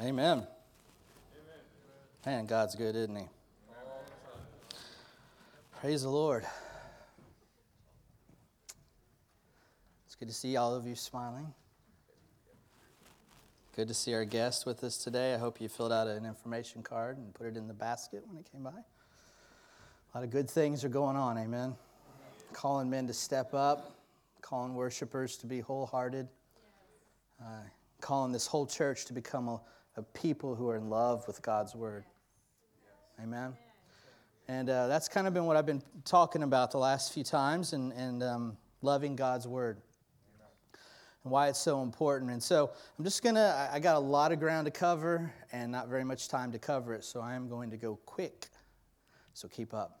Amen. Man, God's good, isn't he? Praise the Lord. It's good to see all of you smiling. Good to see our guest with us today. I hope you filled out an information card and put it in the basket when it came by. A lot of good things are going on, amen? Calling men to step up, calling worshipers to be wholehearted, calling this whole church to become a people who are in love with God's Word, amen? And that's kind of been what I've been talking about the last few times, and loving God's Word. And why it's so important. And so I'm just going to, I got a lot of ground to cover and not very much time to cover it, so I am going to go quick. So keep up.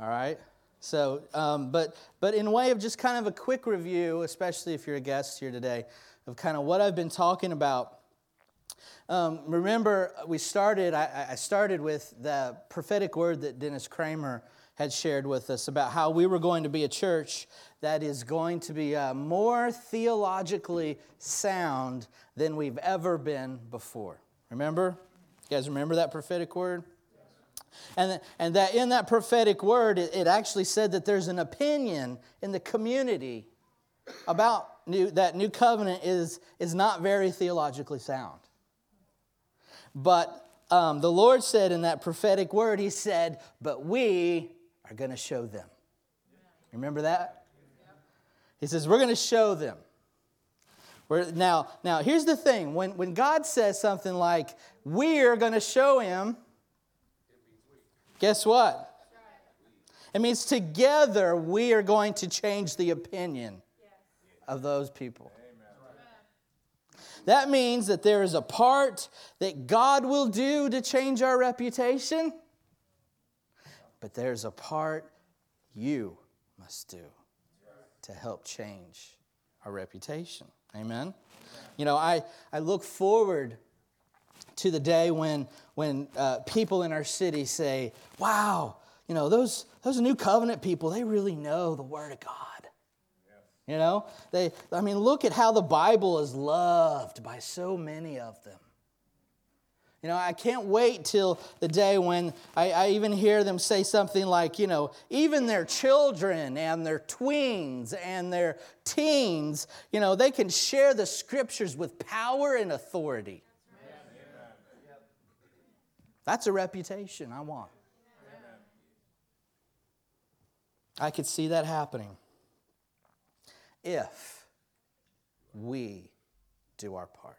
All right? So, but in way of just kind of a quick review, especially if you're a guest here today, of kind of what I've been talking about. Remember, I started with the prophetic word that Dennis Kramer had shared with us about how we were going to be a church that is going to be more theologically sound than we've ever been before. Remember? You guys remember that prophetic word? And that in that prophetic word, it actually said that there's an opinion in the community about that new covenant is not very theologically sound. But the Lord said in that prophetic word, He said, but we are going to show them. Remember that? He says, we're going to show them. Now, here's the thing. When God says something like, we're going to show him, guess what? It means together we are going to change the opinion of those people. That means that there is a part that God will do to change our reputation, but there's a part you must do to help change our reputation. Amen? You know, I look forward to the day when people in our city say, wow, you know, those New Covenant people, they really know the Word of God. You know, look at how the Bible is loved by so many of them. You know, I can't wait till the day when I even hear them say something like, you know, even their children and their tweens and their teens, you know, they can share the Scriptures with power and authority. That's a reputation I want. I could see that happening. If we do our part.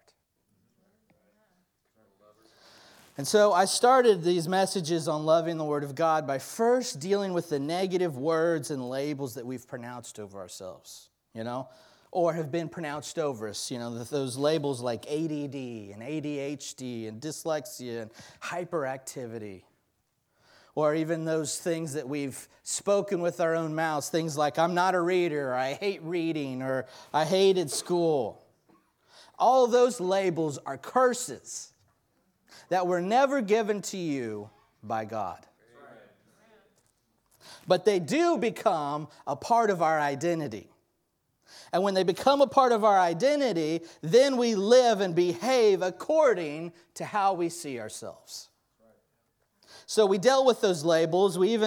And so I started these messages on loving the Word of God by first dealing with the negative words and labels that we've pronounced over ourselves, you know, or have been pronounced over us, you know, those labels like ADD and ADHD and dyslexia and hyperactivity. Or even those things that we've spoken with our own mouths, things like, I'm not a reader, or I hate reading, or I hated school. All those labels are curses that were never given to you by God. But they do become a part of our identity. And when they become a part of our identity, then we live and behave according to how we see ourselves. So we dealt with those labels. We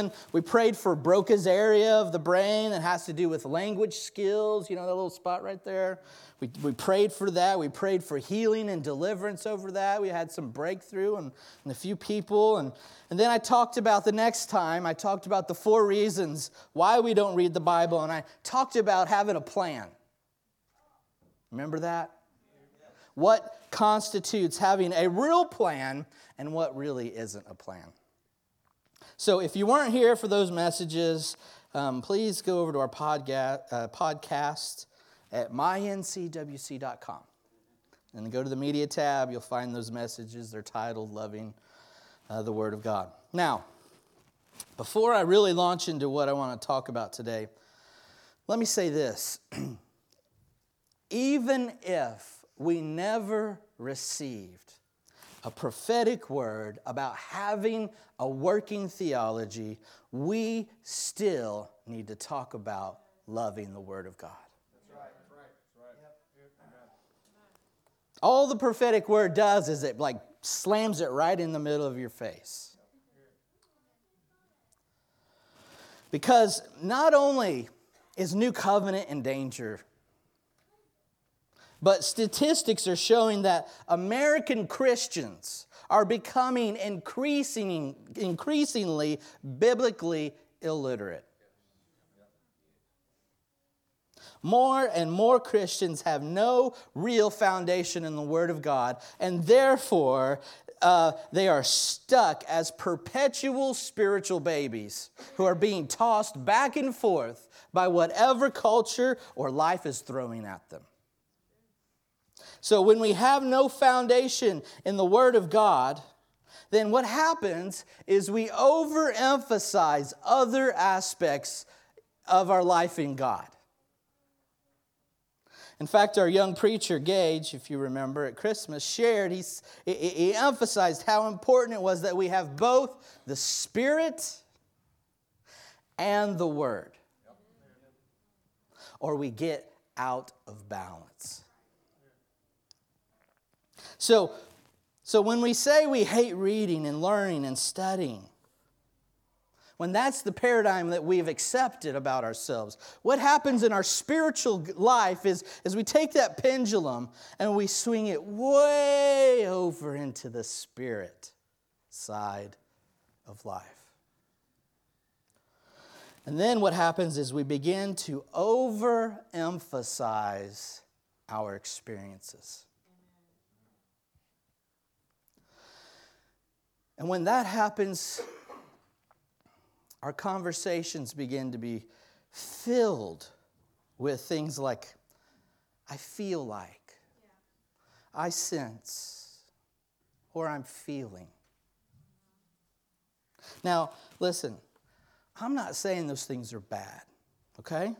prayed for Broca's area of the brain that has to do with language skills. You know, that little spot right there? We prayed for that. We prayed for healing and deliverance over that. We had some breakthrough and a few people. And then I talked about the next time. I talked about the 4 reasons why we don't read the Bible. And I talked about having a plan. Remember that? What constitutes having a real plan and what really isn't a plan. So if you weren't here for those messages, please go over to our podcast at myncwc.com. And go to the media tab. You'll find those messages. They're titled Loving the Word of God. Now, before I really launch into what I want to talk about today, let me say this. Even if we never received a prophetic word about having a working theology, we still need to talk about loving the Word of God. That's right. All the prophetic word does is it like slams it right in the middle of your face. Because not only is New Covenant in danger, but statistics are showing that American Christians are becoming increasingly biblically illiterate. More and more Christians have no real foundation in the Word of God, and therefore they are stuck as perpetual spiritual babies who are being tossed back and forth by whatever culture or life is throwing at them. So when we have no foundation in the Word of God, then what happens is we overemphasize other aspects of our life in God. In fact, our young preacher, Gage, if you remember, at Christmas, shared, he emphasized how important it was that we have both the Spirit and the Word, or we get out of balance. So when we say we hate reading and learning and studying, when that's the paradigm that we've accepted about ourselves, what happens in our spiritual life is we take that pendulum and we swing it way over into the spirit side of life. And then what happens is we begin to overemphasize our experiences. And when that happens, our conversations begin to be filled with things like, I feel like, I sense, or I'm feeling. Now, listen, I'm not saying those things are bad, okay?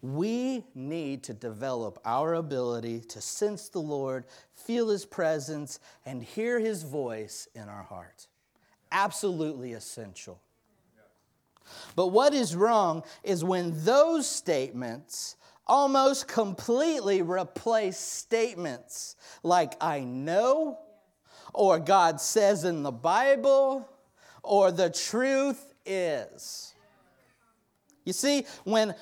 We need to develop our ability to sense the Lord, feel His presence, and hear His voice in our heart. Absolutely essential. But what is wrong is when those statements almost completely replace statements like I know, or God says in the Bible, or the truth is. You see, when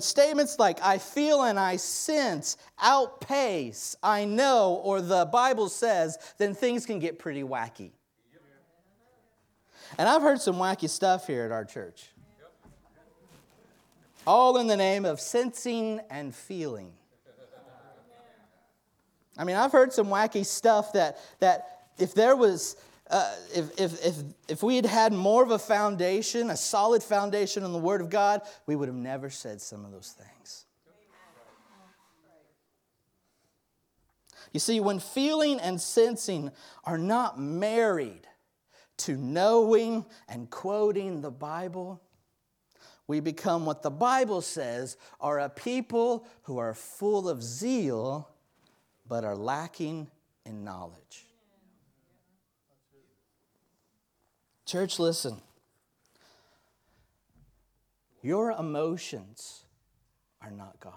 statements like I feel and I sense outpace I know or the Bible says, then things can get pretty wacky. And I've heard some wacky stuff here at our church. All in the name of sensing and feeling. I mean, I've heard some wacky stuff that if there was, if we had had more of a foundation, a solid foundation in the Word of God, we would have never said some of those things. You see, when feeling and sensing are not married to knowing and quoting the Bible, we become what the Bible says are a people who are full of zeal but are lacking in knowledge. Church, listen. Your emotions are not God.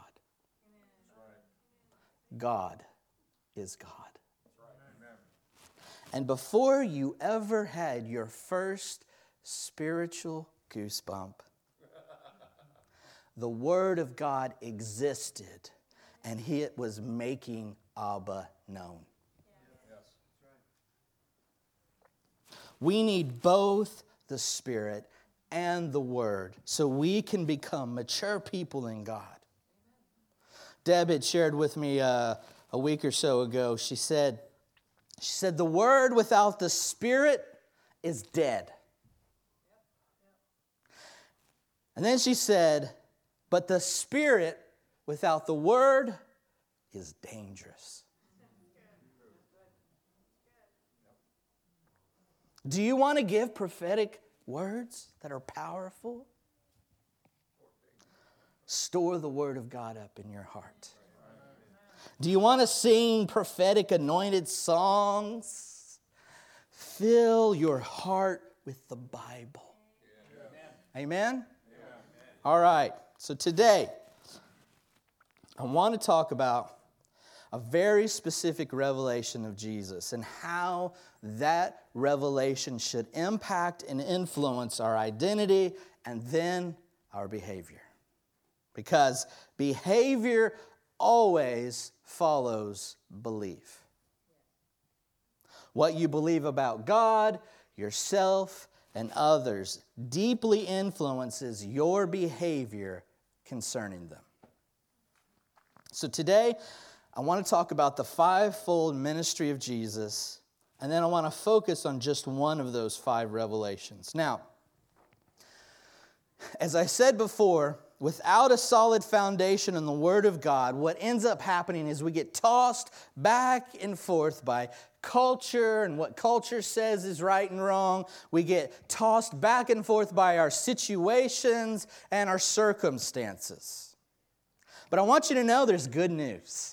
God is God. And before you ever had your first spiritual goosebump, the Word of God existed, and it was making Abba known. We need both the Spirit and the Word so we can become mature people in God. Deb had shared with me a week or so ago, she said, the Word without the Spirit is dead. And then she said, but the Spirit without the Word is dangerous. Do you want to give prophetic words that are powerful? Store the Word of God up in your heart. Do you want to sing prophetic anointed songs? Fill your heart with the Bible. Yeah. Amen? Yeah. All right. So today, I want to talk about a very specific revelation of Jesus and how that revelation should impact and influence our identity and then our behavior. Because behavior always follows belief. What you believe about God, yourself, and others deeply influences your behavior concerning them. So today, I want to talk about the fivefold ministry of Jesus, and then I want to focus on just one of those five revelations. Now, as I said before, without a solid foundation in the Word of God, what ends up happening is we get tossed back and forth by culture and what culture says is right and wrong. We get tossed back and forth by our situations and our circumstances. But I want you to know there's good news.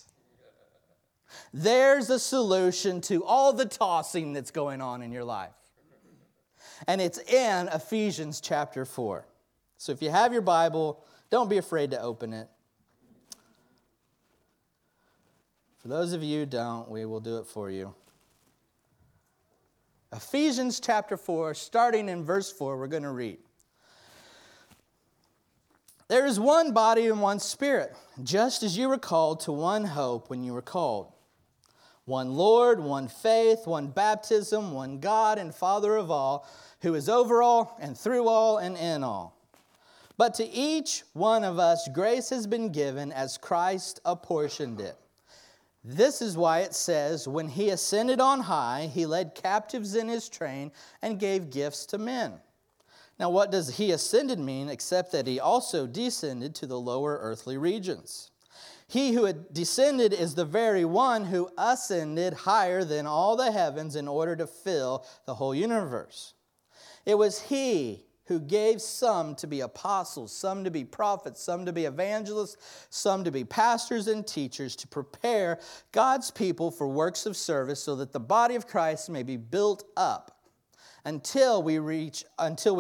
There's a solution to all the tossing that's going on in your life. And it's in Ephesians chapter 4. So if you have your Bible, don't be afraid to open it. For those of you who don't, we will do it for you. Ephesians chapter 4, starting in verse 4, we're going to read. There is one body and one spirit, just as you were called to one hope when you were called. One Lord, one faith, one baptism, one God and Father of all, who is over all and through all and in all. But to each one of us, grace has been given as Christ apportioned it. This is why it says, when he ascended on high, he led captives in his train and gave gifts to men. Now, what does he ascended mean except that he also descended to the lower earthly regions? He who had descended is the very one who ascended higher than all the heavens in order to fill the whole universe. It was he who gave some to be apostles, some to be prophets, some to be evangelists, some to be pastors and teachers to prepare God's people for works of service so that the body of Christ may be built up until we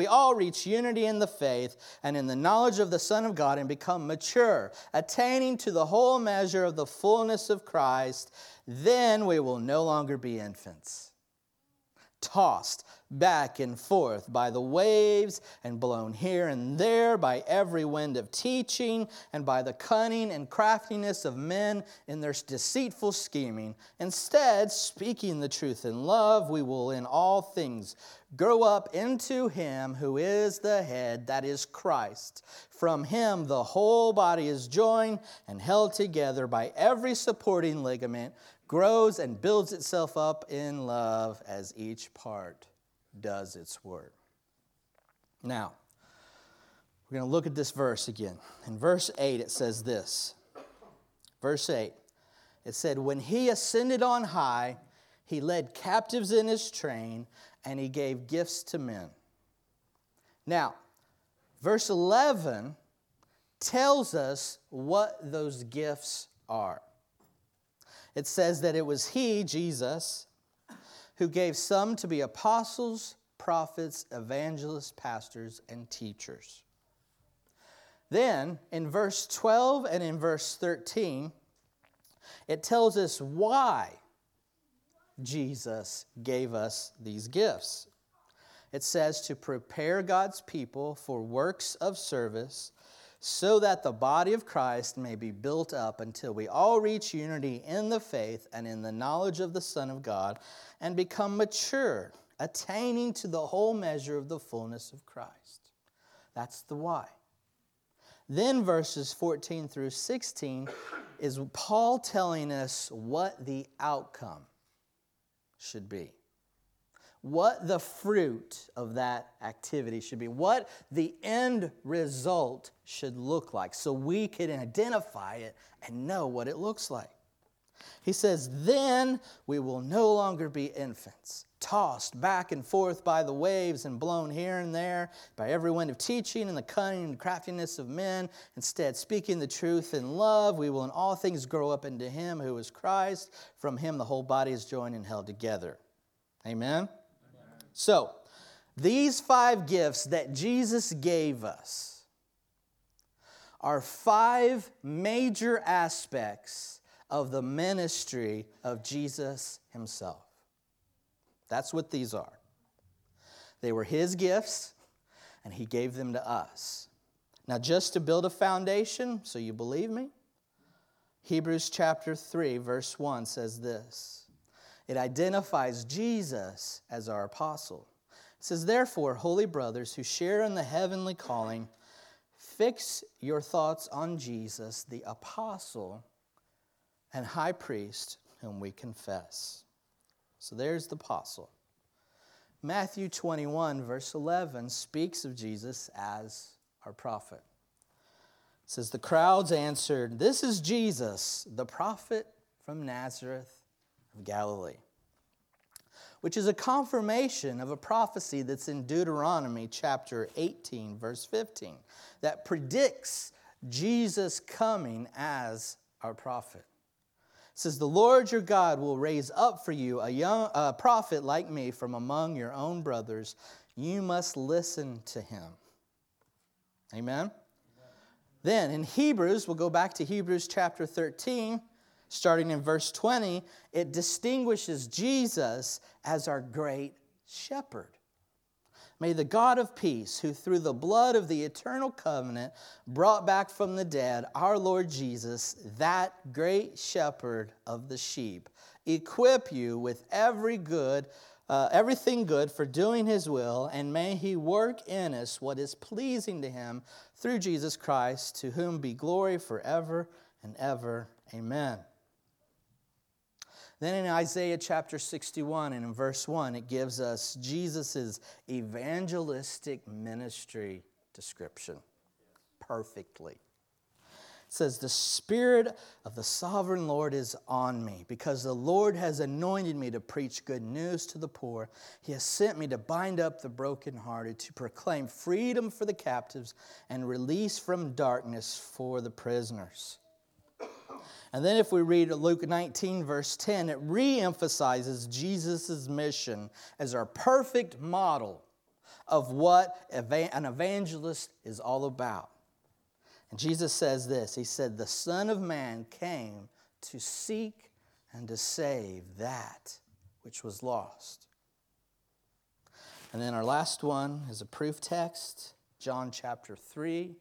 all reach unity in the faith and in the knowledge of the Son of God and become mature, attaining to the whole measure of the fullness of Christ. Then we will no longer be infants, tossed back and forth by the waves and blown here and there by every wind of teaching and by the cunning and craftiness of men in their deceitful scheming. Instead, speaking the truth in love, we will in all things grow up into him who is the head, that is Christ. From him the whole body is joined and held together by every supporting ligament, grows and builds itself up in love as each part does its work. Now, we're going to look at this verse again. In verse 8, it says this. Verse 8, it said, when he ascended on high, he led captives in his train, and he gave gifts to men. Now, verse 11 tells us what those gifts are. It says that it was he, Jesus, who gave some to be apostles, prophets, evangelists, pastors, and teachers. Then, in verse 12 and in verse 13, it tells us why Jesus gave us these gifts. It says to prepare God's people for works of service so that the body of Christ may be built up until we all reach unity in the faith and in the knowledge of the Son of God and become mature, attaining to the whole measure of the fullness of Christ. That's the why. Then verses 14 through 16 is Paul telling us what the outcome should be, what the fruit of that activity should be, what the end result should look like so we can identify it and know what it looks like. He says, then we will no longer be infants, tossed back and forth by the waves and blown here and there by every wind of teaching and the cunning and craftiness of men. Instead, speaking the truth in love, we will in all things grow up into him who is Christ. From him the whole body is joined and held together. Amen? So, these five gifts that Jesus gave us are five major aspects of the ministry of Jesus himself. That's what these are. They were his gifts, and he gave them to us. Now, just to build a foundation, so you believe me, Hebrews chapter 3, verse 1 says this. It identifies Jesus as our apostle. It says, therefore, holy brothers who share in the heavenly calling, fix your thoughts on Jesus, the apostle and high priest whom we confess. So there's the apostle. Matthew 21, verse 11, speaks of Jesus as our prophet. It says, the crowds answered, this is Jesus, the prophet from Nazareth of Galilee, which is a confirmation of a prophecy that's in Deuteronomy chapter 18, verse 15, that predicts Jesus coming as our prophet. It says, the Lord your God will raise up for you a prophet like me from among your own brothers. You must listen to him. Amen? Amen. Then in Hebrews, we'll go back to Hebrews chapter 13, starting in verse 20. It distinguishes Jesus as our great shepherd. May the God of peace, who through the blood of the eternal covenant brought back from the dead our Lord Jesus, that great shepherd of the sheep, equip you with everything good for doing his will, and may he work in us what is pleasing to him through Jesus Christ, to whom be glory forever and ever. Amen. Then in Isaiah chapter 61 and in verse 1, it gives us Jesus' evangelistic ministry description perfectly. It says, the Spirit of the Sovereign Lord is on me, because the Lord has anointed me to preach good news to the poor. He has sent me to bind up the brokenhearted, to proclaim freedom for the captives and release from darkness for the prisoners. And then if we read Luke 19, verse 10, it re-emphasizes Jesus' mission as our perfect model of what an evangelist is all about. And Jesus says this, he said, the Son of Man came to seek and to save that which was lost. And then our last one is a proof text, John chapter 3.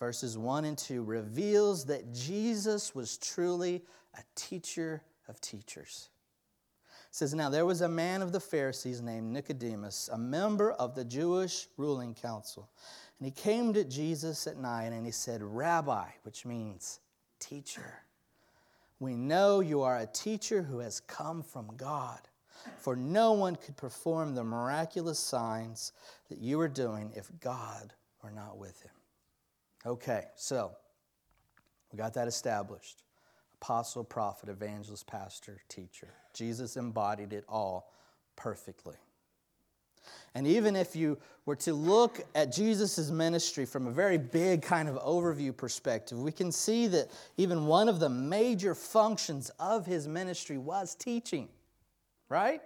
Verses 1 and 2 reveals that Jesus was truly a teacher of teachers. It says, now there was a man of the Pharisees named Nicodemus, a member of the Jewish ruling council. And he came to Jesus at night and he said, Rabbi, which means teacher, we know you are a teacher who has come from God, for no one could perform the miraculous signs that you are doing if God were not with him. Okay, so we got that established. Apostle, prophet, evangelist, pastor, teacher. Jesus embodied it all perfectly. And even if you were to look at Jesus' ministry from a very big kind of overview perspective, we can see that even one of the major functions of his ministry was teaching, right?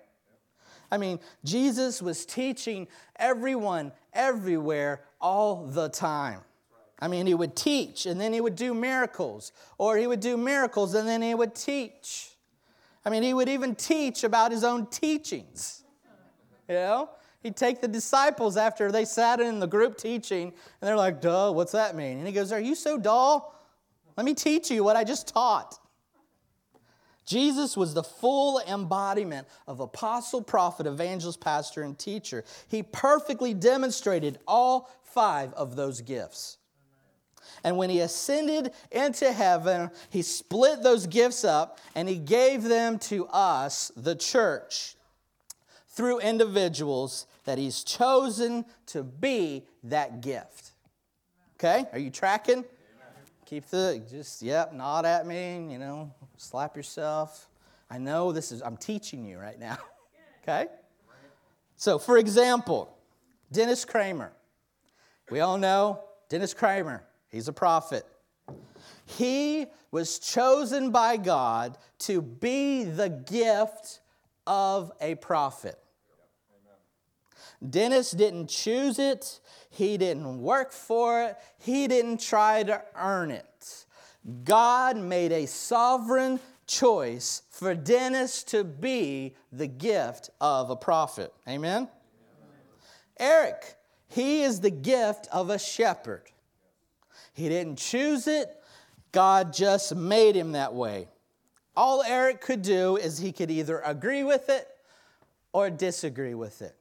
I mean, Jesus was teaching everyone, everywhere, all the time. I mean, he would teach, and then he would do miracles, or he would do miracles, and then he would teach. I mean, he would even teach about his own teachings, you know? He'd take the disciples after they sat in the group teaching, and they're like, duh, what's that mean? And he goes, are you so dull? Let me teach you what I just taught. Jesus was the full embodiment of apostle, prophet, evangelist, pastor, and teacher. He perfectly demonstrated all five of those gifts. And when he ascended into heaven, he split those gifts up and he gave them to us, the church, through individuals that he's chosen to be that gift. Okay? Are you tracking? Nod at me, you know, slap yourself. I know I'm teaching you right now. Okay? So, for example, Dennis Kramer. We all know Dennis Kramer. He's a prophet. He was chosen by God to be the gift of a prophet. Amen. Dennis didn't choose it. He didn't work for it. He didn't try to earn it. God made a sovereign choice for Dennis to be the gift of a prophet. Amen? Amen. Eric, he is the gift of a shepherd. He didn't choose it. God just made him that way. All Eric could do is he could either agree with it or disagree with it.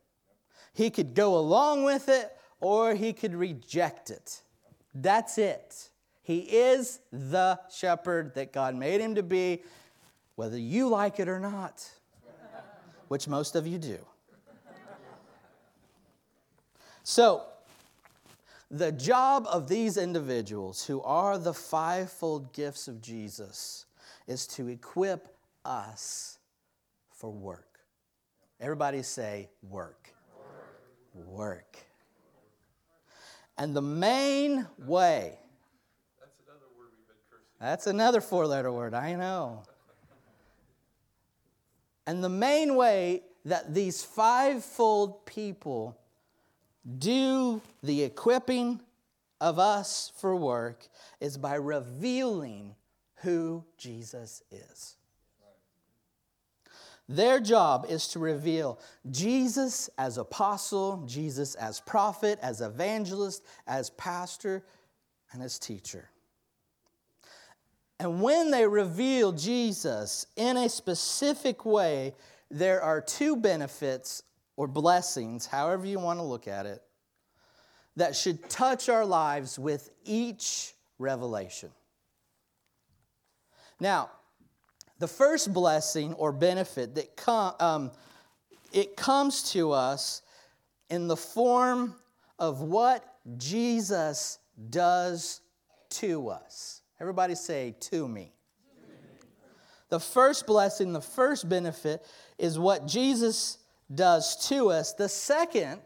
He could go along with it or he could reject it. That's it. He is the shepherd that God made him to be, whether you like it or not, which most of you do. So, the job of these individuals who are the fivefold gifts of Jesus is to equip us for work. Everybody say, work. Work. Work. And the main way... That's another four-letter word, I know. And the main way that these fivefold people do the equipping of us for work is by revealing who Jesus is. Their job is to reveal Jesus as apostle, Jesus as prophet, as evangelist, as pastor, and as teacher. And when they reveal Jesus in a specific way, there are two benefits or blessings, however you want to look at it, that should touch our lives with each revelation. Now, the first blessing or benefit that it comes to us in the form of what Jesus does to us. Everybody say, to me. The first blessing, the first benefit is what Jesus does to us. The second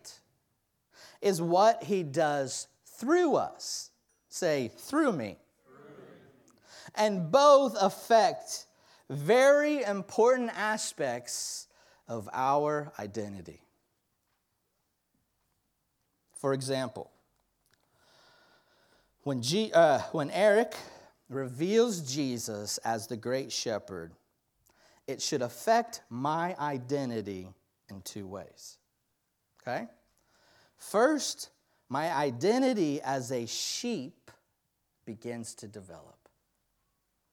is what he does through us. Say, through me. And both affect very important aspects of our identity. For example, when Eric reveals Jesus as the great shepherd, it should affect my identity in two ways. Okay? First, my identity as a sheep begins to develop.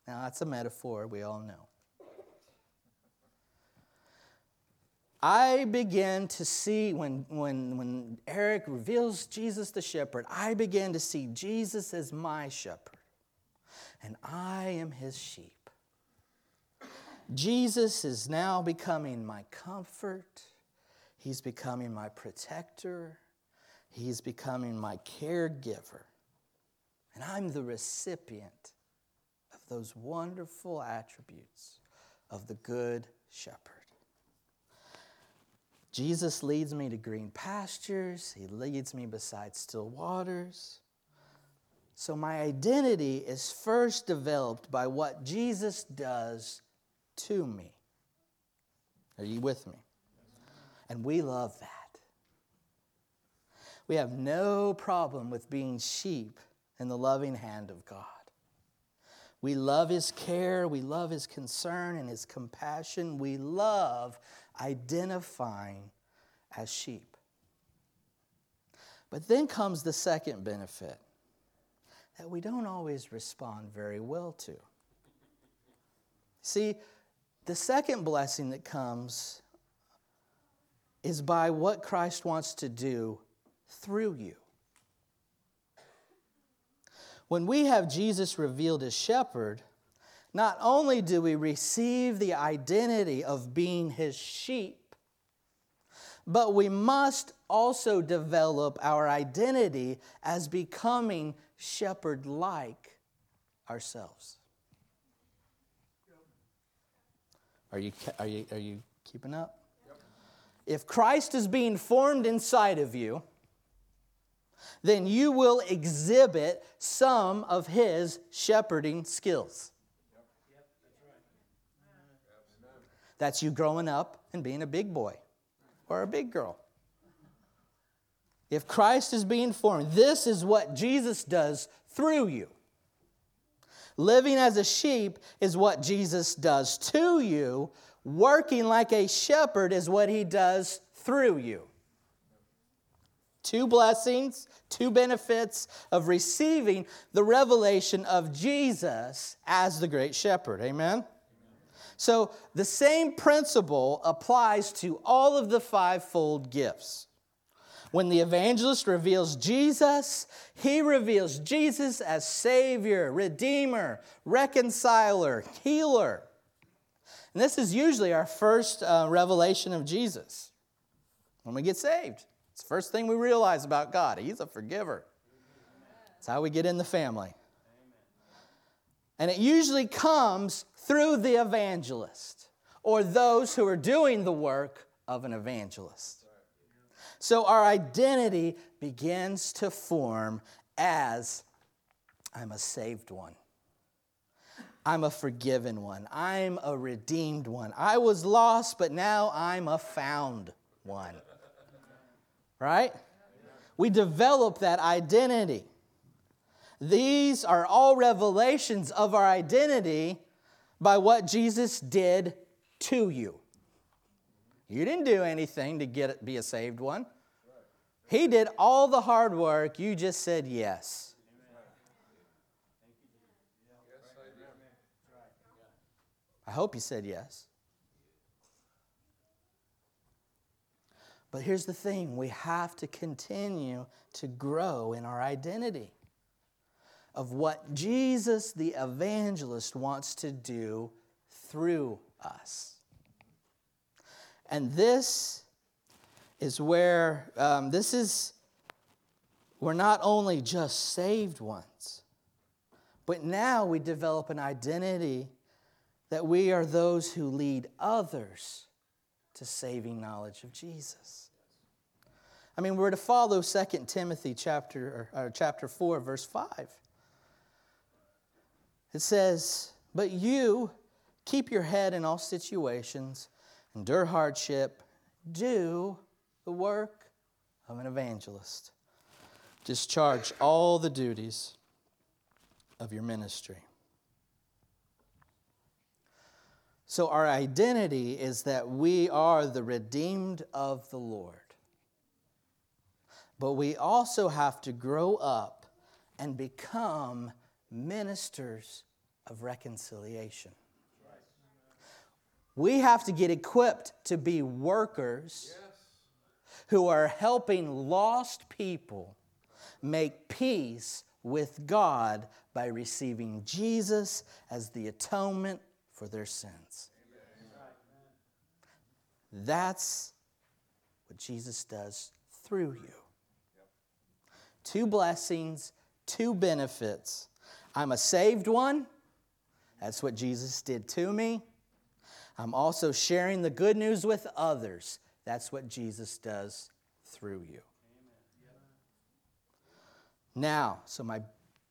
Now, that's a metaphor, we all know. I begin to see, when Eric reveals Jesus the shepherd, I begin to see Jesus as my shepherd. And I am his sheep. Jesus is now becoming my comfort. He's becoming my protector. He's becoming my caregiver. And I'm the recipient of those wonderful attributes of the Good Shepherd. Jesus leads me to green pastures. He leads me beside still waters. So my identity is first developed by what Jesus does to me. Are you with me? And we love that. We have no problem with being sheep in the loving hand of God. We love his care, we love his concern and his compassion. We love identifying as sheep. But then comes the second benefit that we don't always respond very well to. See, the second blessing that comes is by what Christ wants to do through you. When we have Jesus revealed as shepherd, not only do we receive the identity of being his sheep, but we must also develop our identity as becoming shepherd-like ourselves. Are you keeping up? Yep. If Christ is being formed inside of you, then you will exhibit some of his shepherding skills. Yep. Yep. That's right. That's you growing up and being a big boy or a big girl. If Christ is being formed, this is what Jesus does through you. Living as a sheep is what Jesus does to you. Working like a shepherd is what he does through you. Two blessings, two benefits of receiving the revelation of Jesus as the great shepherd. Amen? So the same principle applies to all of the fivefold gifts. When the evangelist reveals Jesus, he reveals Jesus as Savior, Redeemer, Reconciler, Healer. And this is usually our first revelation of Jesus when we get saved. It's the first thing we realize about God. He's a forgiver. It's how we get in the family. And it usually comes through the evangelist or those who are doing the work of an evangelist. So our identity begins to form as I'm a saved one. I'm a forgiven one. I'm a redeemed one. I was lost, but now I'm a found one. Right? We develop that identity. These are all revelations of our identity by what Jesus did to you. You didn't do anything to be a saved one. He did all the hard work. You just said yes. I hope you said yes. But here's the thing, we have to continue to grow in our identity of what Jesus the evangelist wants to do through us. And this is where, we're not only just saved ones, but now we develop an identity that we are those who lead others to saving knowledge of Jesus. I mean, we're to follow 2 Timothy chapter 4, verse 5. It says, "But you keep your head in all situations, endure hardship, do the work of an evangelist. Discharge all the duties of your ministry." So our identity is that we are the redeemed of the Lord. But we also have to grow up and become ministers of reconciliation. We have to get equipped to be workers who are helping lost people make peace with God by receiving Jesus as the atonement for their sins. Amen. That's what Jesus does through you. Two blessings, two benefits. I'm a saved one. That's what Jesus did to me. I'm also sharing the good news with others. That's what Jesus does through you. Now,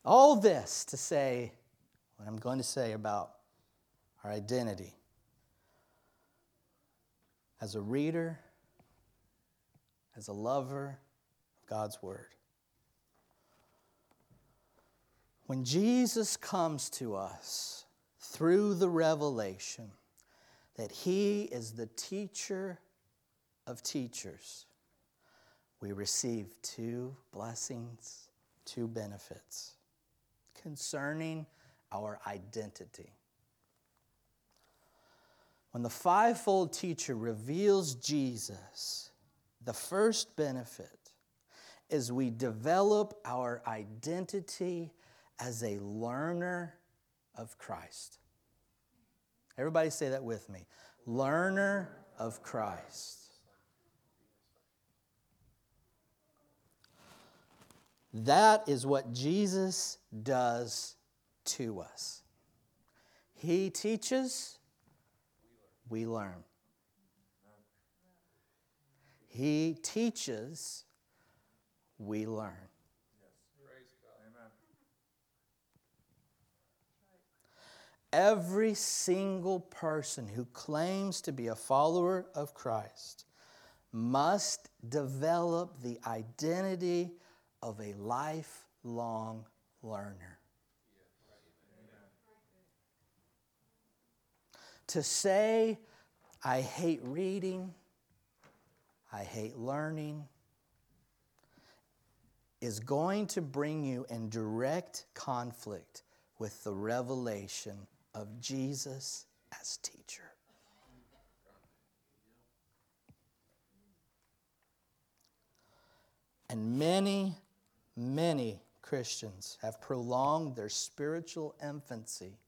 all this to say what I'm going to say about our identity as a reader, as a lover of God's Word. When Jesus comes to us through the revelation that He is the teacher of teachers, we receive two blessings, two benefits concerning our identity. When the fivefold teacher reveals Jesus, the first benefit is we develop our identity as a learner of Christ. Everybody say that with me. Learner of Christ. That is what Jesus does to us. He teaches. We learn. He teaches, we learn. Praise God. Amen. Every single person who claims to be a follower of Christ must develop the identity of a lifelong learner. to say, I hate reading, I hate learning, is going to bring you in direct conflict with the revelation of Jesus as teacher. And many Christians have prolonged their spiritual infancy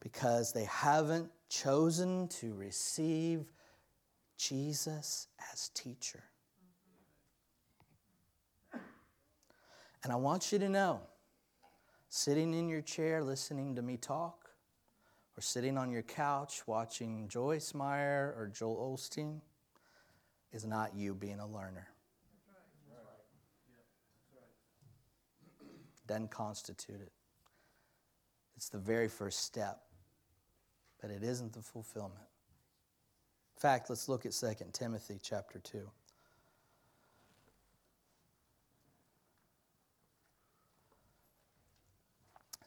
because they haven't chosen to receive Jesus as teacher. And I want you to know, sitting in your chair listening to me talk, or sitting on your couch watching Joyce Meyer or Joel Osteen, is not you being a learner. Doesn't constitute it. It's the very first step, but it isn't the fulfillment. In fact, let's look at 2 Timothy chapter 2.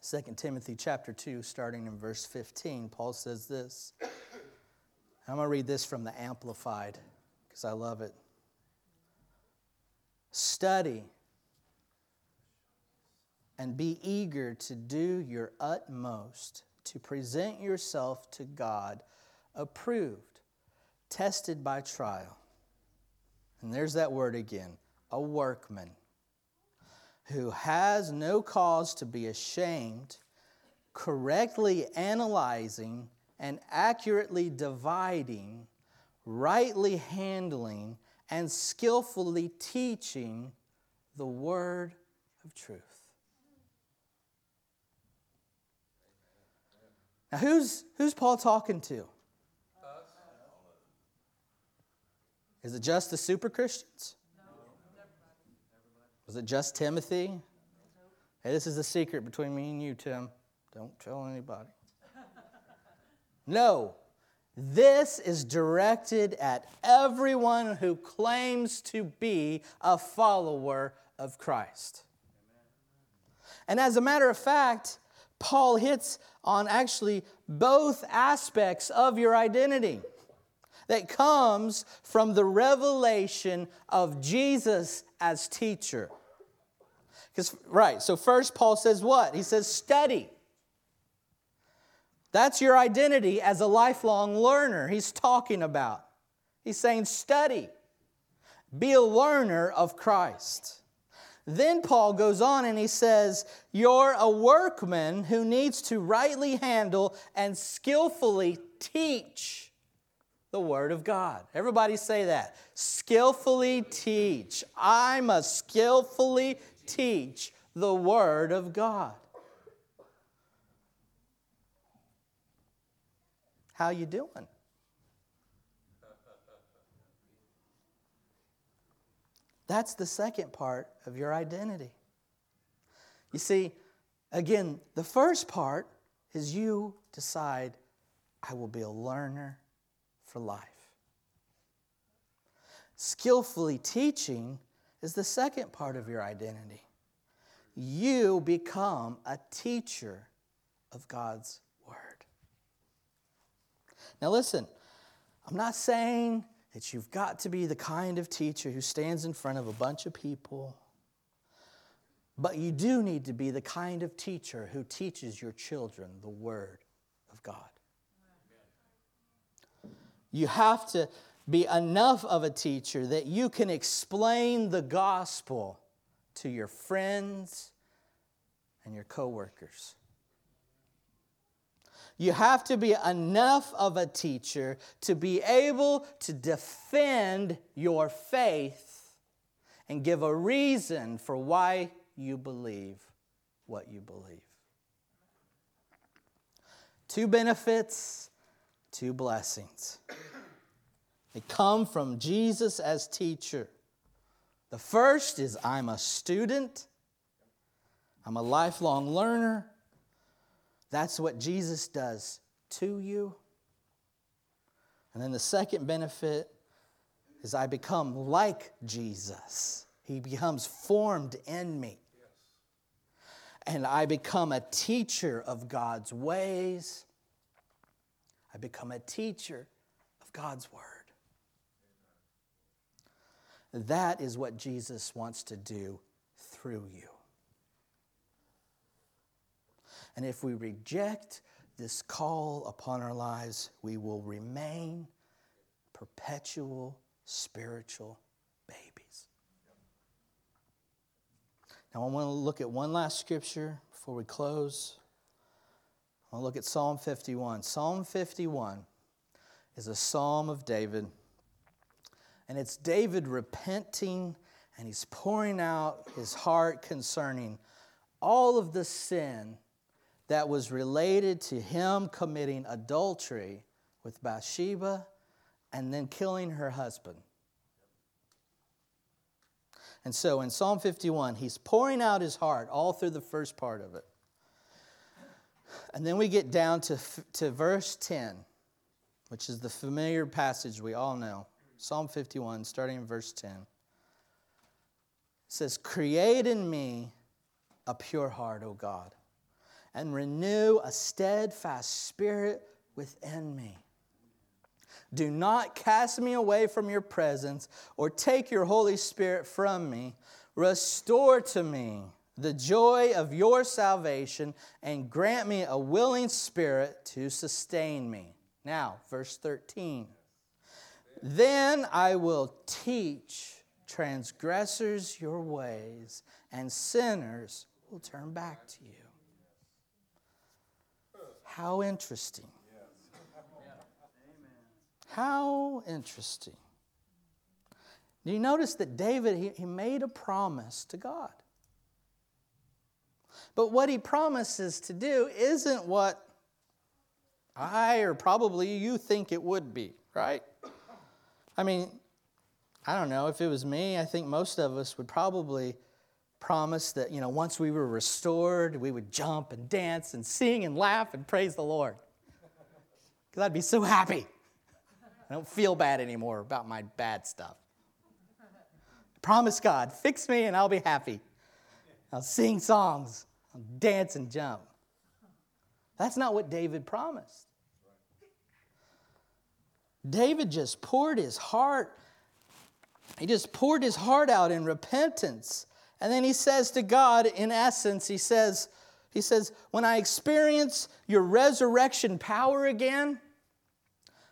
Starting in verse 15, Paul says this. I'm going to read this from the Amplified because I love it. Study and be eager to do your utmost to present yourself to God, approved, tested by trial. And there's that word again, a workman, who has no cause to be ashamed, correctly analyzing and accurately dividing, rightly handling, and skillfully teaching the word of truth. Now, who's Paul talking to? Us. Is it just the super Christians? Was it just Timothy? Hey, this is a secret between me and you, Tim. Don't tell anybody. No, this is directed at everyone who claims to be a follower of Christ. And as a matter of fact, Paul hits on actually both aspects of your identity that comes from the revelation of Jesus as teacher. Because, right, so first Paul says what? He says study. That's your identity as a lifelong learner he's talking about. He's saying study. Be a learner of Christ. Then Paul goes on and he says, you're a workman who needs to rightly handle and skillfully teach the Word of God. Everybody say that. Skillfully teach. I must skillfully teach the Word of God. How you doing? That's the second part of your identity. You see, again, the first part is you decide, I will be a learner for life. Skillfully teaching is the second part of your identity. You become a teacher of God's Word. Now listen, I'm not saying that you've got to be the kind of teacher who stands in front of a bunch of people, but you do need to be the kind of teacher who teaches your children the Word of God. You have to be enough of a teacher that you can explain the gospel to your friends and your coworkers. You have to be enough of a teacher to be able to defend your faith and give a reason for why you believe what you believe. Two benefits, two blessings. They come from Jesus as teacher. The first is I'm a student. I'm a lifelong learner. That's what Jesus does to you. And then the second benefit is I become like Jesus. He becomes formed in me. And I become a teacher of God's ways. I become a teacher of God's word. That is what Jesus wants to do through you. And if we reject this call upon our lives, we will remain perpetual spiritual babies. Now I want to look at one last scripture before we close. I want to look at Psalm 51. Psalm 51 is a psalm of David. And it's David repenting, and he's pouring out his heart concerning all of the sin that was related to him committing adultery with Bathsheba and then killing her husband. And so in Psalm 51, he's pouring out his heart all through the first part of it. And then we get down to verse 10, which is the familiar passage we all know. Psalm 51, starting in verse 10. It says, "Create in me a pure heart, O God, and renew a steadfast spirit within me. Do not cast me away from your presence or take your Holy Spirit from me. Restore to me the joy of your salvation and grant me a willing spirit to sustain me." Now, verse 13. "Then I will teach transgressors your ways, and sinners will turn back to you." How interesting. How interesting. Do you notice that David, he made a promise to God? But what he promises to do isn't what I or probably you think it would be, right? I mean, I don't know, if it was me, I think most of us would probably promise that, you know, once we were restored, we would jump and dance and sing and laugh and praise the Lord. Because I'd be so happy. I don't feel bad anymore about my bad stuff. I promise God, fix me and I'll be happy. I'll sing songs, I'll dance and jump. That's not what David promised. David just poured his heart. He just poured his heart out in repentance. And then he says to God, in essence, he says, "When I experience your resurrection power again,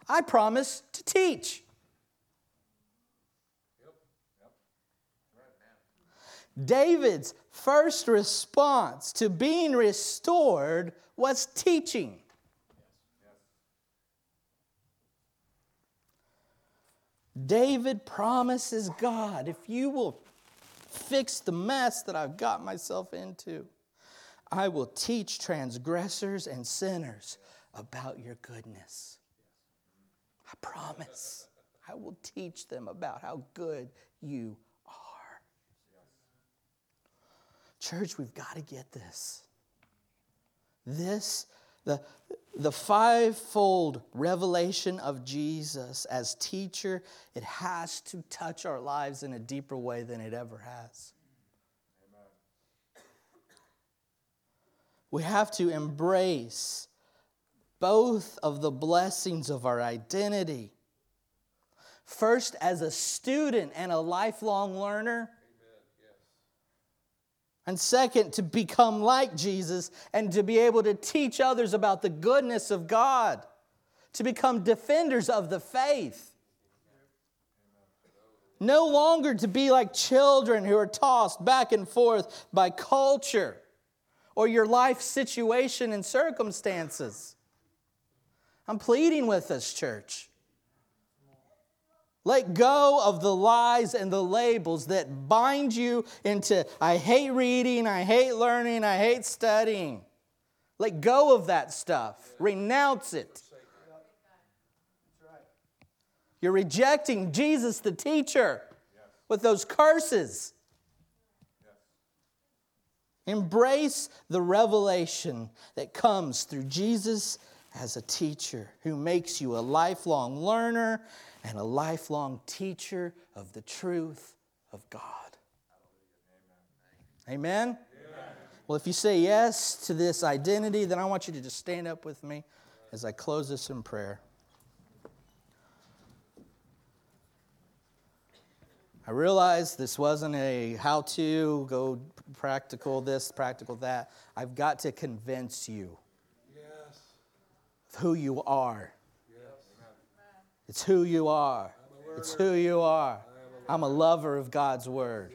I promise to teach." Yep. Right, David's first response to being restored was teaching. David promises God, "If you will fix the mess that I've got myself into, I will teach transgressors and sinners about your goodness. I promise I will teach them about how good you are." Church, we've got to get this. The fivefold revelation of Jesus as teacher, it has to touch our lives in a deeper way than it ever has. Amen. We have to embrace both of the blessings of our identity. First, as a student and a lifelong learner. And second, to become like Jesus and to be able to teach others about the goodness of God, to become defenders of the faith. No longer to be like children who are tossed back and forth by culture or your life situation and circumstances. I'm pleading with us, church. Let go of the lies and the labels that bind you into, "I hate reading, I hate learning, I hate studying." Let go of that stuff. Renounce it. You're rejecting Jesus, the teacher, with those curses. Embrace the revelation that comes through Jesus as a teacher who makes you a lifelong learner and a lifelong teacher of the truth of God. Amen? Amen? Well, if you say yes to this identity, then I want you to just stand up with me. as I close this in prayer. I realize this wasn't a how-to, go practical this, practical that. I've got to convince you of who you are. It's who you are. It's who you are. I'm a lover of God's word.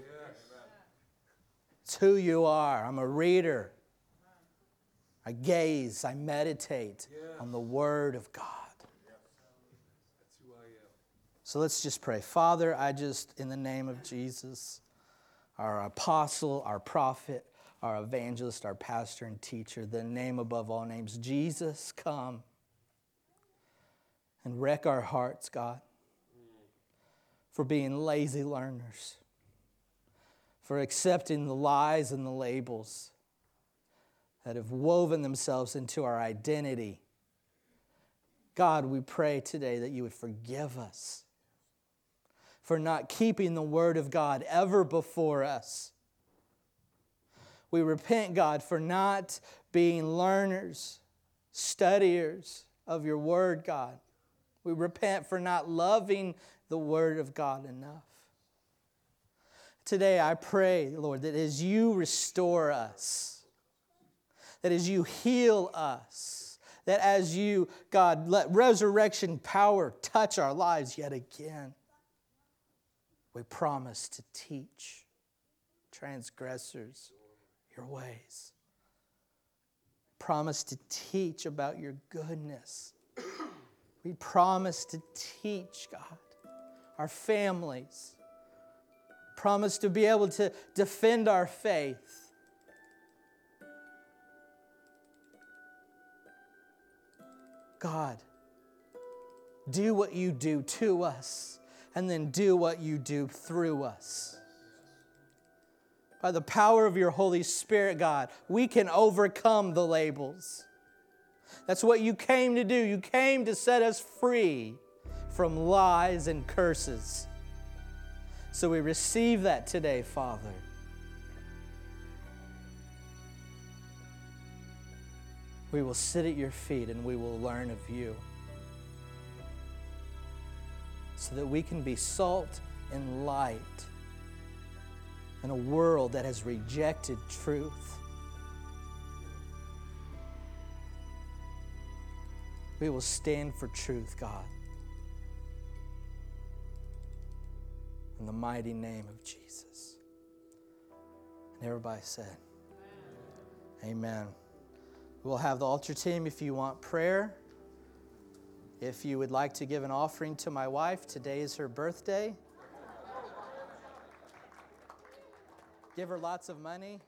It's who you are. I'm a reader. I gaze, I meditate on the word of God. So let's just pray. Father, I just, in the name of Jesus, our apostle, our prophet, our evangelist, our pastor and teacher, the name above all names, Jesus, come and wreck our hearts, God, for being lazy learners, for accepting the lies and the labels that have woven themselves into our identity. God, we pray today that you would forgive us for not keeping the word of God ever before us. We repent, God, for not being learners, studiers of your word, God. We repent for not loving the word of God enough. Today I pray, Lord, that as you restore us, that as you heal us, that as you, God, let resurrection power touch our lives yet again. We promise to teach transgressors your ways. Promise to teach about your goodness. We promise to teach, God, our families. Promise to be able to defend our faith. God, do what you do to us. And then do what you do through us. By the power of your Holy Spirit, God, we can overcome the labels. That's what you came to do. You came to set us free from lies and curses. So we receive that today, Father. We will sit at your feet and we will learn of you, so that we can be salt and light in a world that has rejected truth. We will stand for truth, God. In the mighty name of Jesus. And everybody said, Amen. We'll have the altar team if you want prayer. If you would like to give an offering to my wife, today is her birthday. Give her lots of money.